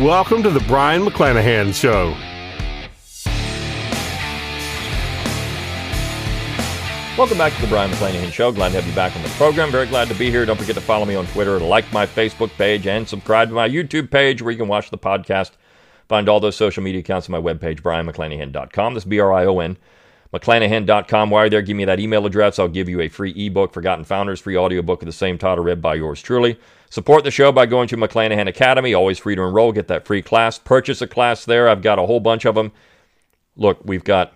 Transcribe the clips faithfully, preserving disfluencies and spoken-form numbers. Welcome to the Brion McClanahan Show. Welcome back to the Brion McClanahan Show. Glad to have you back on the program. Very glad to be here. Don't forget to follow me on Twitter, like my Facebook page, and subscribe to my YouTube page where you can watch the podcast. Find all those social media accounts on my webpage, brion mcclanahan dot com. That's B R I O N, mcclanahan dot com. While you're there, give me that email address. I'll give you a free ebook, Forgotten Founders, free audiobook of the same title, read by yours truly. Support the show by going to McClanahan Academy. Always free to enroll. Get that free class. Purchase a class there. I've got a whole bunch of them. Look, we've got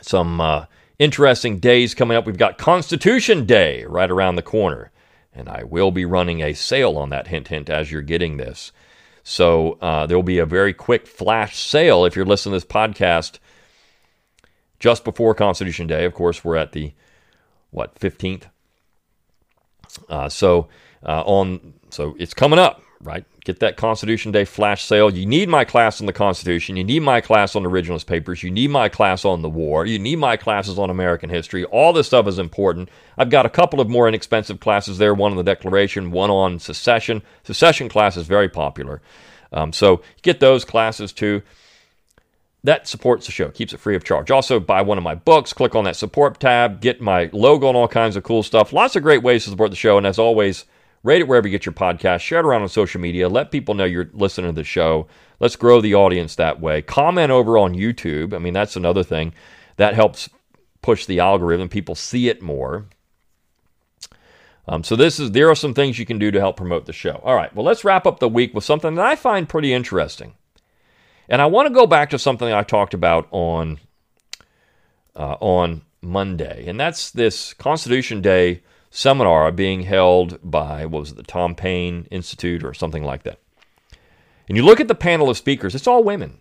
some uh, interesting days coming up. We've got Constitution Day right around the corner, and I will be running a sale on that, hint, hint, as you're getting this. So uh, there will be a very quick flash sale if you're listening to this podcast just before Constitution Day. Of course, we're at the, what, fifteenth? Uh, so... Uh, on so it's coming up, right? Get that Constitution Day flash sale. You need my class on the Constitution. You need my class on originalist papers. You need my class on the war. You need my classes on American history. All this stuff is important. I've got a couple of more inexpensive classes there, one on the Declaration, one on secession. Secession class is very popular. Um, so get those classes too. That supports the show, keeps it free of charge. Also, buy one of my books, click on that support tab, get my logo and all kinds of cool stuff. Lots of great ways to support the show, and as always, rate it wherever you get your podcast. Share it around on social media. Let people know you're listening to the show. Let's grow the audience that way. Comment over on YouTube. I mean, that's another thing. That helps push the algorithm. People see it more. Um, so this is there are some things you can do to help promote the show. All right, well, let's wrap up the week with something that I find pretty interesting. And I want to go back to something I talked about on, uh, on Monday, and that's this Constitution Day seminar being held by, what was it, the Tom Paine Institute or something like that. And you look at the panel of speakers, it's all women.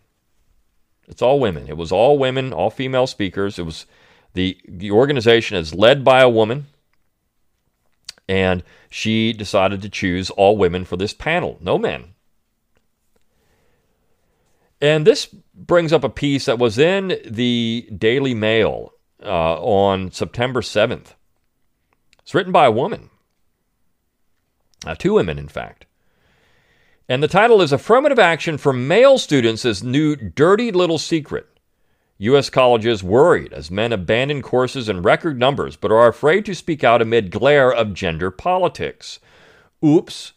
It's all women. It was all women, all female speakers. It was the, the organization is led by a woman, and she decided to choose all women for this panel, no men. And this brings up a piece that was in the Daily Mail uh, on September seventh. It's written by a woman, uh, two women, in fact. And the title is Affirmative Action for Male Students is New Dirty Little Secret. U S colleges worried as men abandon courses in record numbers but are afraid to speak out amid glare of gender politics. Oops.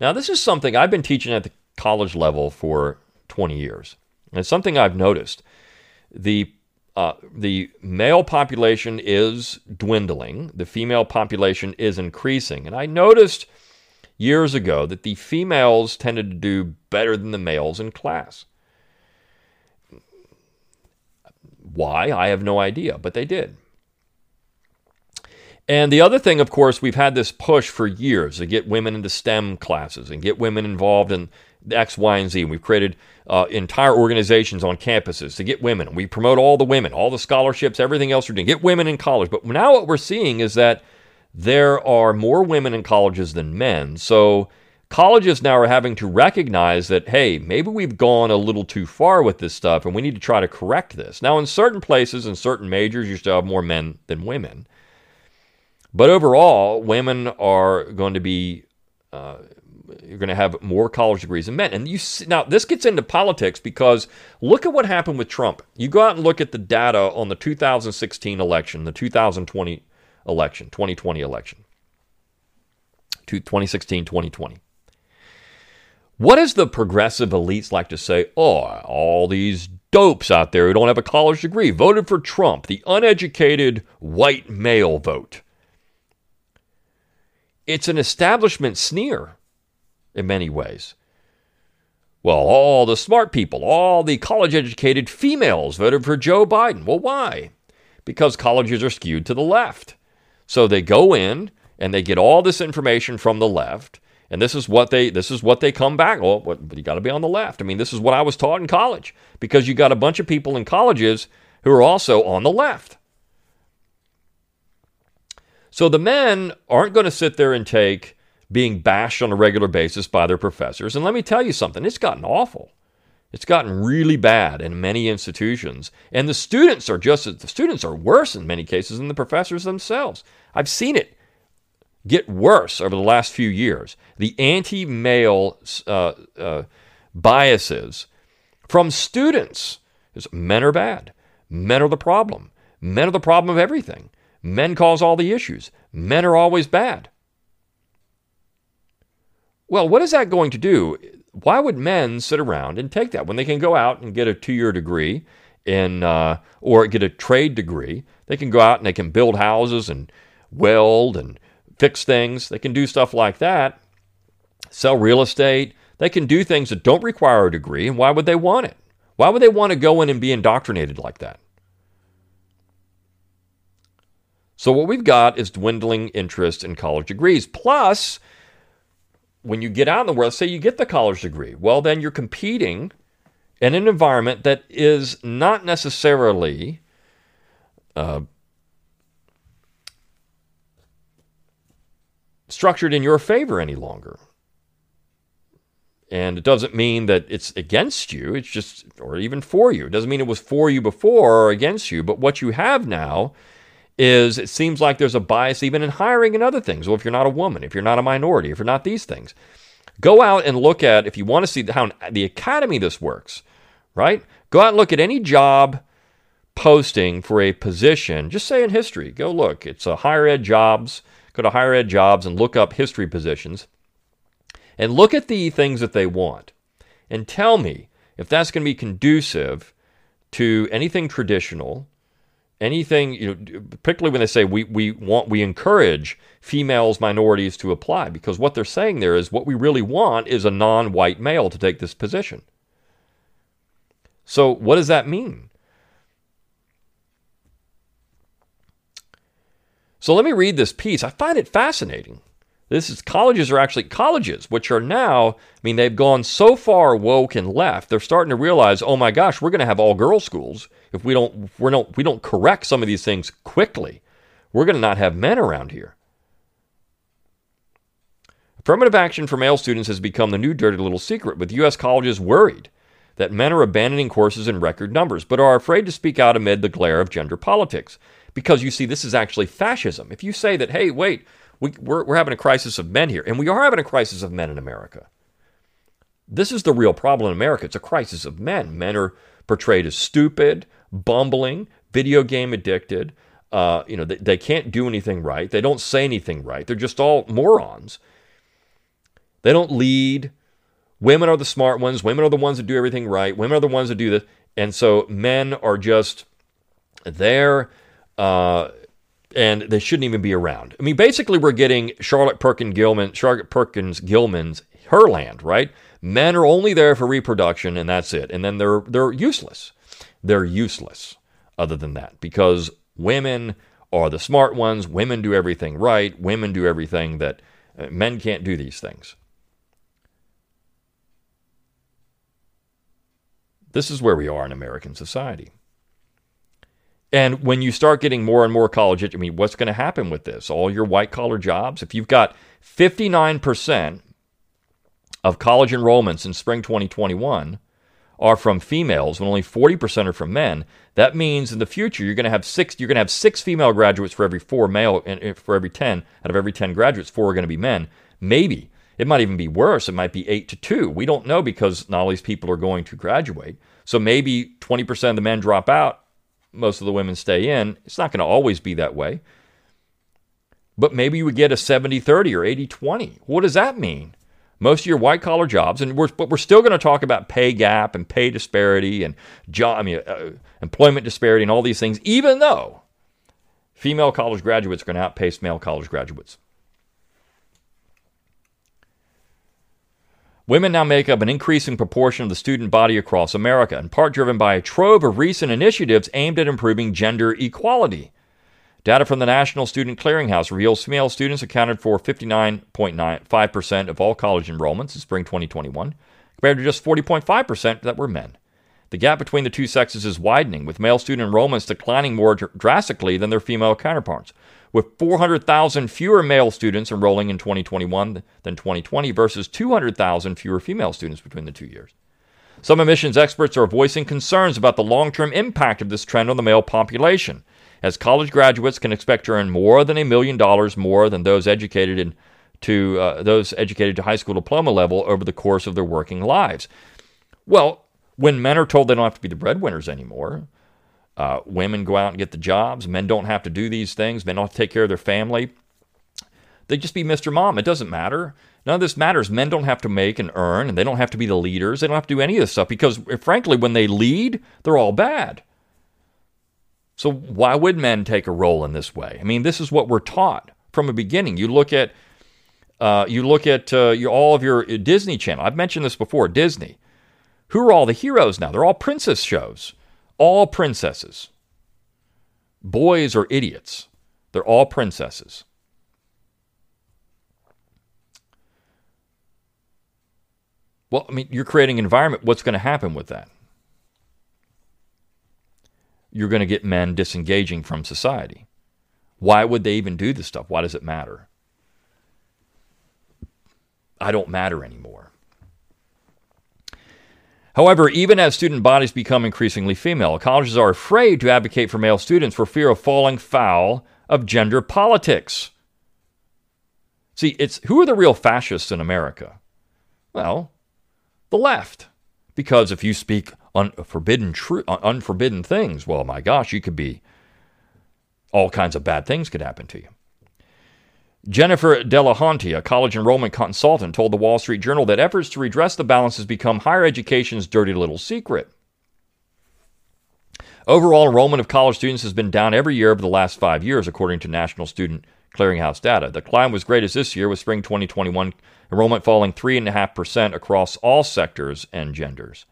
Now, this is something I've been teaching at the college level for twenty years. And it's something I've noticed. The Uh, the male population is dwindling. The female population is increasing. And I noticed years ago that the females tended to do better than the males in class. Why? I have no idea, but they did. And the other thing, of course, we've had this push for years to get women into STEM classes and get women involved in X, Y, and Z. And we've created uh, entire organizations on campuses to get women. We promote all the women, all the scholarships, everything else we're doing. Get women in college. But now what we're seeing is that there are more women in colleges than men. So colleges now are having to recognize that, hey, maybe we've gone a little too far with this stuff, and we need to try to correct this. Now, in certain places, in certain majors, you still have more men than women. But overall, women are going to be, uh, you're going to have more college degrees than men. And you see, now, this gets into politics because look at what happened with Trump. You go out and look at the data on the two thousand sixteen election, the two thousand twenty election, twenty twenty election, twenty sixteen twenty twenty. What does the progressive elites like to say? Oh, all these dopes out there who don't have a college degree voted for Trump, the uneducated white male vote. It's an establishment sneer in many ways. Well, all the smart people, all the college-educated females voted for Joe Biden. Well, why? Because colleges are skewed to the left. So they go in and they get all this information from the left, And this is what they this is what they come back. Well, what, you got to be on the left. I mean, this is what I was taught in college, because you got a bunch of people in colleges who are also on the left. So the men aren't going to sit there and take being bashed on a regular basis by their professors. And let me tell you something, it's gotten awful. It's gotten really bad in many institutions. And the students are just, the students are worse in many cases than the professors themselves. I've seen it get worse over the last few years. The anti-male uh, uh, biases from students is men are bad. Men are the problem. Men are the problem of everything. Men cause all the issues. Men are always bad. Well, what is that going to do? Why would men sit around and take that when they can go out and get a two-year degree in, uh, or get a trade degree? They can go out and they can build houses and weld and fix things. They can do stuff like that, sell real estate. They can do things that don't require a degree, and why would they want it? Why would they want to go in and be indoctrinated like that? So what we've got is dwindling interest in college degrees. Plus, when you get out in the world, say you get the college degree, well, then you're competing in an environment that is not necessarily uh, structured in your favor any longer. And it doesn't mean that it's against you. It's just, or even for you. It doesn't mean it was for you before or against you. But what you have now is it seems like there's a bias even in hiring and other things. Well, if you're not a woman, if you're not a minority, if you're not these things, go out and look at, if you want to see how the academy this works, right? Go out and look at any job posting for a position, just say in history. Go look. It's a higher ed jobs. Go to higher ed jobs and look up history positions and look at the things that they want and tell me if that's going to be conducive to anything traditional. Anything, you know, particularly when they say we we want we encourage females, minorities to apply, because what they're saying there is what we really want is a non-white male to take this position. So what does that mean? So let me read this piece. I find it fascinating. This is colleges are actually colleges, which are now, I mean, they've gone so far woke and left, they're starting to realize, oh my gosh, we're going to have all girls schools. If we don't, if we're not, we don't correct some of these things quickly, we're going to not have men around here. Affirmative action for male students has become the new dirty little secret, with U S colleges worried that men are abandoning courses in record numbers, but are afraid to speak out amid the glare of gender politics. Because you see, this is actually fascism. If you say that, hey, wait, we, we're, we're having a crisis of men here, and we are having a crisis of men in America. This is the real problem in America. It's a crisis of men. Men are portrayed as stupid, bumbling, video game addicted. Uh, you know, they, they can't do anything right. They don't say anything right. They're just all morons. They don't lead. Women are the smart ones. Women are the ones that do everything right. Women are the ones that do this. And so men are just there, uh, and they shouldn't even be around. I mean, basically, we're getting Charlotte Perkins Gilman, Charlotte Perkins Gilman's Herland, right? Men are only there for reproduction, and that's it. And then they're they're useless. They're useless other than that, because women are the smart ones. Women do everything right. Women do everything that uh, men can't do these things. This is where we are in American society. And when you start getting more and more college, I mean, what's going to happen with this? All your white-collar jobs, if you've got fifty-nine percent of college enrollments in spring twenty twenty-one are from females, when only forty percent are from men. That means in the future you're going to have six. You're going to have six female graduates for every four male, and for every ten out of every ten graduates, four are going to be men. Maybe it might even be worse. It might be eight to two. We don't know, because not all these people are going to graduate. So maybe twenty percent of the men drop out. Most of the women stay in. It's not going to always be that way. But maybe you would get a seventy thirty or eighty twenty. What does that mean? Most of your white-collar jobs, and we're, but we're still going to talk about pay gap and pay disparity and job, I mean, uh, employment disparity and all these things, even though female college graduates are going to outpace male college graduates. Women now make up an increasing proportion of the student body across America, in part driven by a trove of recent initiatives aimed at improving gender equality. Data from the National Student Clearinghouse reveals female students accounted for fifty-nine point nine five percent of all college enrollments in spring twenty twenty-one, compared to just forty point five percent that were men. The gap between the two sexes is widening, with male student enrollments declining more dr- drastically than their female counterparts, with four hundred thousand fewer male students enrolling in twenty twenty-one than twenty twenty versus two hundred thousand fewer female students between the two years. Some admissions experts are voicing concerns about the long-term impact of this trend on the male population, as college graduates can expect to earn more than a million dollars more than those educated in, to uh, those educated to high school diploma level over the course of their working lives. Well, when men are told they don't have to be the breadwinners anymore, uh, women go out and get the jobs, men don't have to do these things, men don't have to take care of their family, they just be Mister Mom. It doesn't matter. None of this matters. Men don't have to make and earn, and they don't have to be the leaders. They don't have to do any of this stuff because, frankly, when they lead, they're all bad. So why would men take a role in this way? I mean, this is what we're taught from the beginning. You look at uh, you look at uh, your, all of your Disney Channel. I've mentioned this before, Disney. Who are all the heroes now? They're all princess shows, all princesses. Boys are idiots. They're all princesses. Well, I mean, you're creating an environment. What's going to happen with that? You're going to get men disengaging from society. Why would they even do this stuff? Why does it matter? I don't matter anymore. However, even as student bodies become increasingly female, colleges are afraid to advocate for male students for fear of falling foul of gender politics. See, it's who are the real fascists in America? Well, the left, because if you speak unforbidden tru- unforbidden things, well, my gosh, you could be, all kinds of bad things could happen to you. Jennifer Delahunty, a college enrollment consultant, told the Wall Street Journal that efforts to redress the balance has become higher education's dirty little secret. Overall, enrollment of college students has been down every year over the last five years, according to National Student Clearinghouse data. The climb was greatest this year, with spring twenty twenty-one enrollment falling three point five percent across all sectors and genders.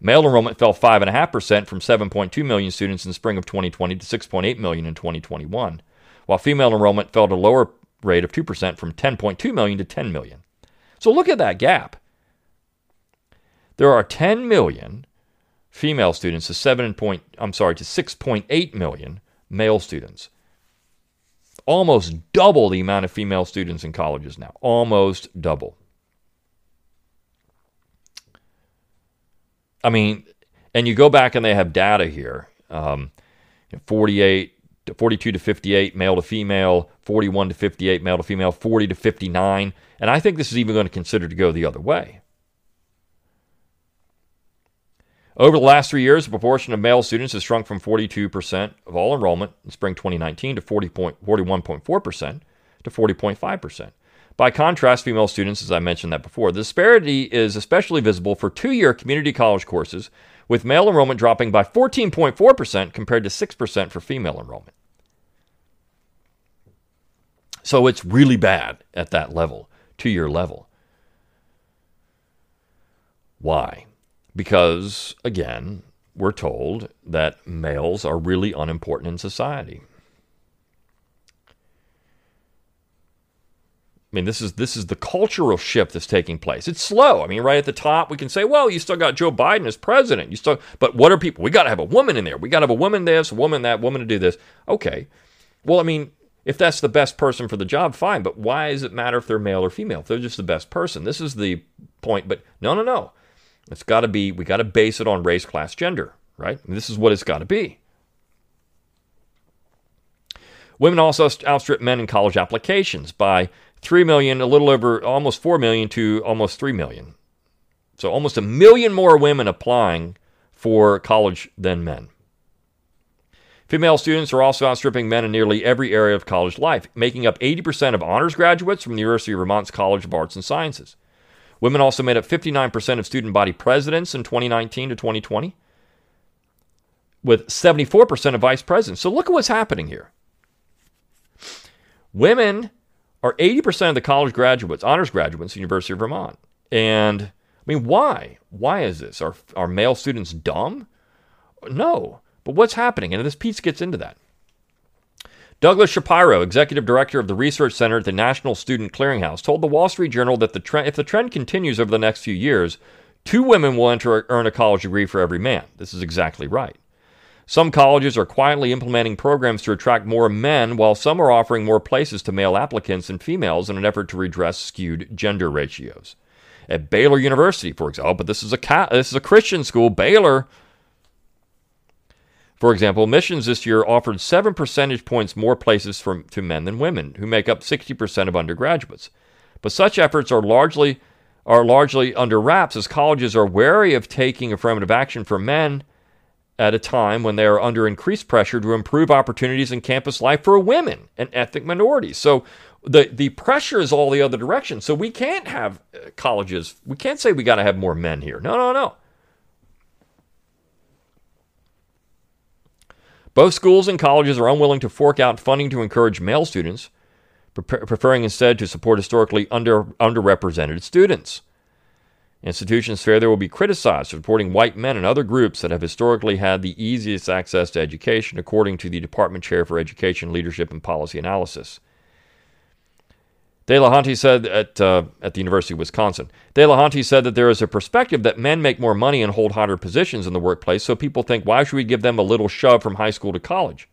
Male enrollment fell five point five percent from seven point two million students in the spring of twenty twenty to six point eight million in twenty twenty-one, while female enrollment fell at a lower rate of two percent from ten point two million to ten million. So look at that gap. There are ten million female students to seven point, I'm sorry, to six point eight million male students. Almost double the amount of female students in colleges now. Almost double. I mean, and you go back and they have data here. Um, forty-eight, forty-two to fifty-eight male to female, forty-one to fifty-eight male to female, forty to fifty-nine. And I think this is even going to consider to go the other way. Over the last three years, the proportion of male students has shrunk from forty-two percent of all enrollment in spring twenty nineteen to forty point, forty-one point four percent to forty point five percent. By contrast, female students, as I mentioned that before, the disparity is especially visible for two-year community college courses, with male enrollment dropping by fourteen point four percent compared to six percent for female enrollment. So it's really bad at that level, two-year level. Why? Because, again, we're told that males are really unimportant in society. I mean, this is this is the cultural shift that's taking place. It's slow. I mean, right at the top, we can say, well, you still got Joe Biden as president. You still, but what are people? We got to have a woman in there. We got to have a woman this, a woman that, woman to do this. Okay. Well, I mean, if that's the best person for the job, fine. But why does it matter if they're male or female? If they're just the best person, this is the point. But no, no, no. It's got to be, we got to base it on race, class, gender, right? And this is what it's got to be. Women also outstrip men in college applications by three million, a little over, almost four million to almost three million. So almost a million more women applying for college than men. Female students are also outstripping men in nearly every area of college life, making up eighty percent of honors graduates from the University of Vermont's College of Arts and Sciences. Women also made up fifty-nine percent of student body presidents in twenty nineteen to twenty twenty, with seventy-four percent of vice presidents. So look at what's happening here. Women are eighty percent of the college graduates, honors graduates, University of Vermont. And, I mean, why? Why is this? Are, are male students dumb? No. But what's happening? And this piece gets into that. Douglas Shapiro, executive director of the Research Center at the National Student Clearinghouse, told the Wall Street Journal that the trend, if the trend continues over the next few years, two women will enter, earn a college degree for every man. This is exactly right. Some colleges are quietly implementing programs to attract more men, while some are offering more places to male applicants than females in an effort to redress skewed gender ratios. At Baylor University, for example, but this is a this is a Christian school, Baylor. For example, admissions this year offered seven percentage points more places for, to men than women, who make up sixty percent of undergraduates. But such efforts are largely are largely under wraps, as colleges are wary of taking affirmative action for men at a time when they are under increased pressure to improve opportunities in campus life for women and ethnic minorities. So the, the pressure is all the other direction. So we can't have colleges, we can't say we got to have more men here. No, no, no. Both schools and colleges are unwilling to fork out funding to encourage male students, preferring instead to support historically under, underrepresented students. Institutions fear they will be criticized for supporting white men and other groups that have historically had the easiest access to education, according to the Department Chair for Education, Leadership, and Policy Analysis. Delahunty said at, uh, at the University of Wisconsin, Delahunty said that there is a perspective that men make more money and hold hotter positions in the workplace, so people think, why should we give them a little shove from high school to college?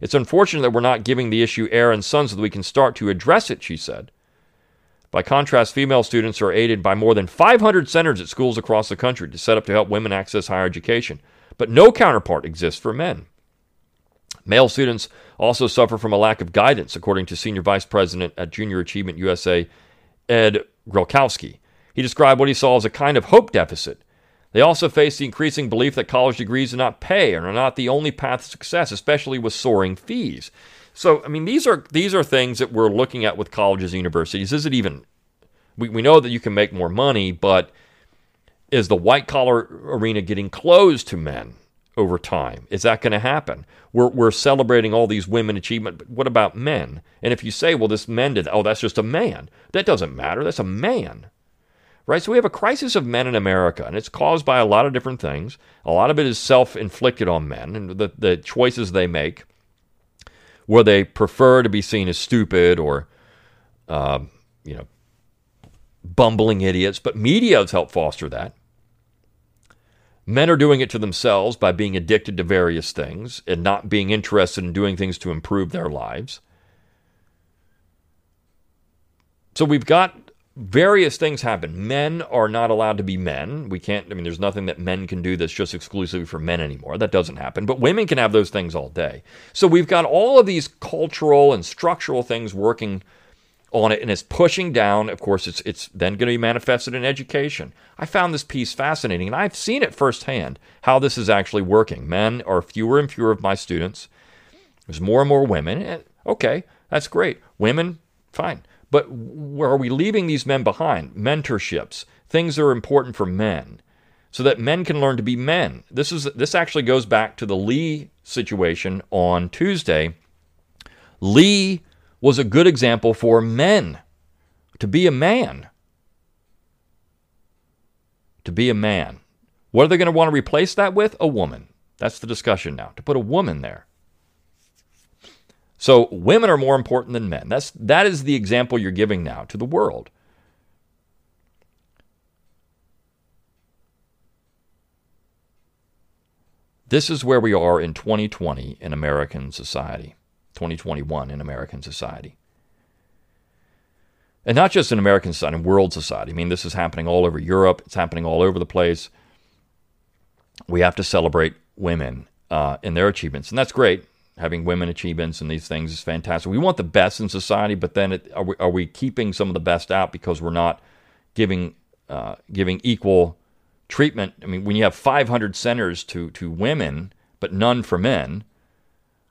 It's unfortunate that we're not giving the issue air and sun so that we can start to address it, she said. By contrast, female students are aided by more than five hundred centers at schools across the country to set up to help women access higher education, but no counterpart exists for men. Male students also suffer from a lack of guidance, according to Senior Vice President at Junior Achievement U S A, Ed Grolkowski. He described what he saw as a kind of hope deficit. They also face the increasing belief that college degrees do not pay and are not the only path to success, especially with soaring fees. So, I mean, these are these are things that we're looking at with colleges and universities. Is it even, we, we know that you can make more money, but is the white-collar arena getting closed to men over time? Is that going to happen? We're, we're celebrating all these women achievement, but what about men? And if you say, well, this men did, oh, that's just a man. That doesn't matter. That's a man. Right? So we have a crisis of men in America, and it's caused by a lot of different things. A lot of it is self-inflicted on men and the, the choices they make, where they prefer to be seen as stupid or, uh, you know, bumbling idiots. But media has helped foster that. Men are doing it to themselves by being addicted to various things and not being interested in doing things to improve their lives. So we've got various things happen. Men are not allowed to be men. We can't, I mean, there's nothing that men can do that's just exclusively for men anymore. That doesn't happen. But women can have those things all day. So we've got all of these cultural and structural things working on it, and it's pushing down. Of course, it's it's then going to be manifested in education. I found this piece fascinating, and I've seen it firsthand how this is actually working. Men are fewer and fewer of my students. There's more and more women. Okay, that's great. Women, fine. But are we leaving these men behind? Mentorships, things that are important for men, so that men can learn to be men. This is this actually goes back to the Lee situation on Tuesday. Lee was a good example for men to be a man. To be a man. What are they going to want to replace that with? A woman. That's the discussion now, to put a woman there. So women are more important than men. That's, that is the example you're giving now to the world. This is where we are in twenty twenty in American society, twenty twenty-one in American society. And not just in American society, in world society. I mean, this is happening all over Europe. It's happening all over the place. We have to celebrate women uh, in their achievements, and that's great. Having women achievements and these things is fantastic. We want the best in society, but then it, are, we, are we keeping some of the best out because we're not giving uh, giving equal treatment? I mean, when you have five hundred centers to to women, but none for men,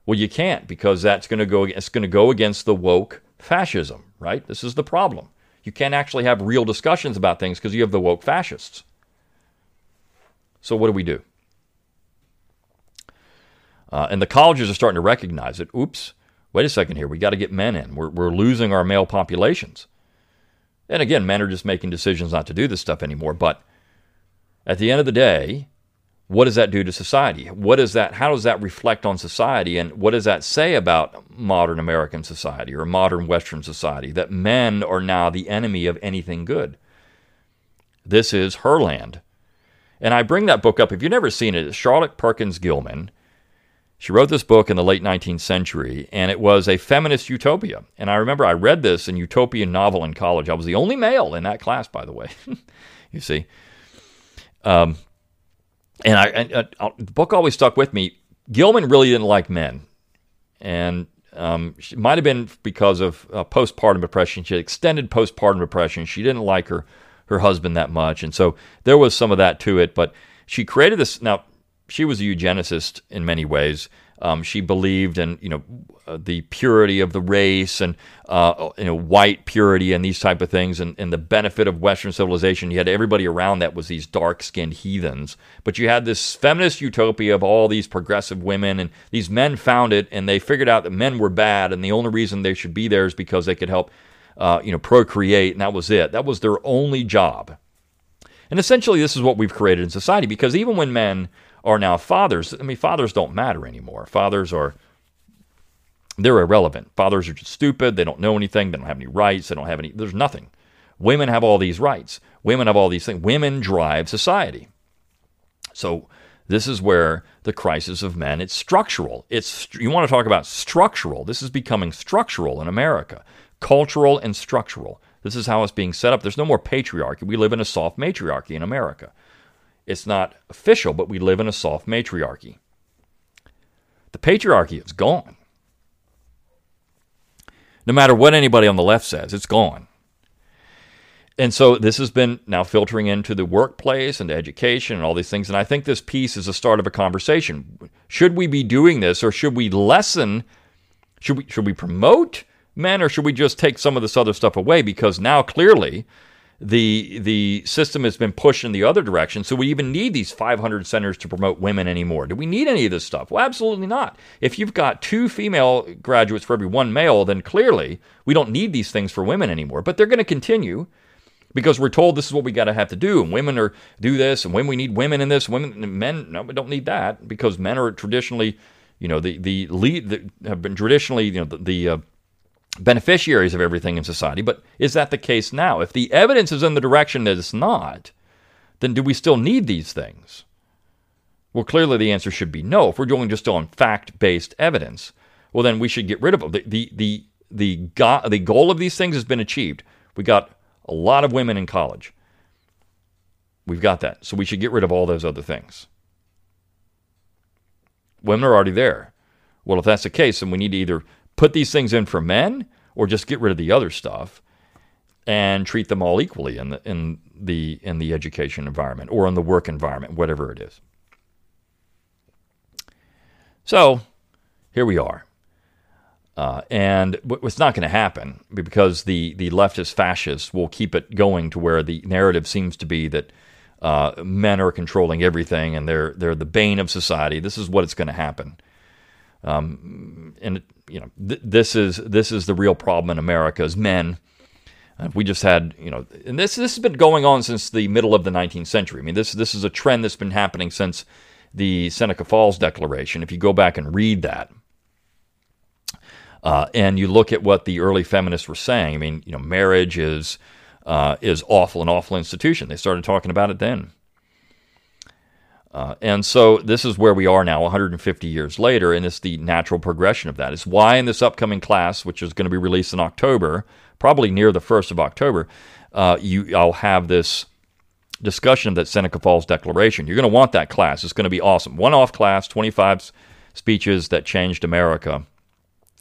well, you can't, because that's going to go it's going to go against the woke fascism, right? This is the problem. You can't actually have real discussions about things because you have the woke fascists. So what do we do? Uh, and the colleges are starting to recognize it. Oops, wait a second here. We got to get men in. We're, we're losing our male populations. And again, men are just making decisions not to do this stuff anymore. But at the end of the day, what does that do to society? What is that? How does that reflect on society? And what does that say about modern American society or modern Western society, that men are now the enemy of anything good? This is Herland. And I bring that book up. If you've never seen it, it's Charlotte Perkins Gilman. She wrote this book in the late nineteenth century, and it was a feminist utopia. And I remember I read this in utopian novel in college. I was the only male in that class, by the way. You see. Um, and I, and I, the book always stuck with me. Gilman really didn't like men. And um, it might have been because of uh, postpartum depression. She had extended postpartum depression. She didn't like her, her husband that much. And so there was some of that to it. But she created this... Now, she was a eugenicist in many ways. Um, she believed in, you know, the purity of the race and uh, you know, white purity and these type of things, and, and the benefit of Western civilization. You had everybody around that was these dark-skinned heathens, but you had this feminist utopia of all these progressive women, and these men found it, and they figured out that men were bad, and the only reason they should be there is because they could help, uh, you know, procreate, and that was it. That was their only job. And essentially, this is what we've created in society, because even when men are now fathers, I mean, fathers don't matter anymore. Fathers are, they're irrelevant. Fathers are just stupid. They don't know anything. They don't have any rights. They don't have any, there's nothing. Women have all these rights. Women have all these things. Women drive society. So this is where the crisis of men, it's structural. It's, you want to talk about structural. This is becoming structural in America, cultural and structural. This is how it's being set up. There's no more patriarchy. We live in a soft matriarchy in America. It's not official, but we live in a soft matriarchy. The patriarchy is gone. No matter what anybody on the left says, it's gone. And so this has been now filtering into the workplace and education and all these things. And I think this piece is the start of a conversation. Should we be doing this, or should we lessen, should we, should we promote men, or should we just take some of this other stuff away? Because now clearly the the system has been pushed in the other direction. So we even need these five hundred centers to promote women anymore. Do we need any of this stuff? Well, absolutely not. If you've got two female graduates for every one male, then clearly we don't need these things for women anymore. But they're going to continue, because we're told this is what we got to have to do, and women are do this, and when we need women in this, women, men, no, we don't need that, because men are traditionally, you know, the the lead the, have been traditionally, you know, the, the uh, beneficiaries of everything in society. But is that the case now? If the evidence is in the direction that it's not, then do we still need these things? Well, clearly the answer should be no. If we're going just on fact-based evidence, well, then we should get rid of them. The, the, the, the, go- the goal of these things has been achieved. We got a lot of women in college. We've got that. So we should get rid of all those other things. Women are already there. Well, if that's the case, then we need to either put these things in for men, or just get rid of the other stuff and treat them all equally in the in the in the education environment or in the work environment, whatever it is. So here we are, uh, and it's not going to happen, because the the leftist fascists will keep it going to where the narrative seems to be that uh, men are controlling everything and they're they're the bane of society. This is what it's going to happen. Um, and you know, th- this is, this is the real problem in America is men. Uh, we just had, you know, and this, this has been going on since the middle of the nineteenth century. I mean, this, this is a trend that's been happening since the Seneca Falls Declaration. If you go back and read that, uh, and you look at what the early feminists were saying, I mean, you know, marriage is, uh, is awful, an awful institution. They started talking about it then. Uh, and so this is where we are now, one hundred fifty years later, and it's the natural progression of that. It's why in this upcoming class, which is going to be released in October, probably near the first of October, uh, you, I'll have this discussion of that Seneca Falls Declaration. You're going to want that class. It's going to be awesome. One-off class, twenty-five speeches that changed America,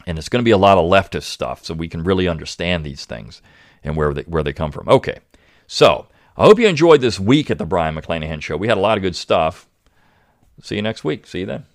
and it's going to be a lot of leftist stuff, so we can really understand these things and where they, where they come from. Okay, so I hope you enjoyed this week at the Brion McClanahan Show. We had a lot of good stuff. See you next week. See you then.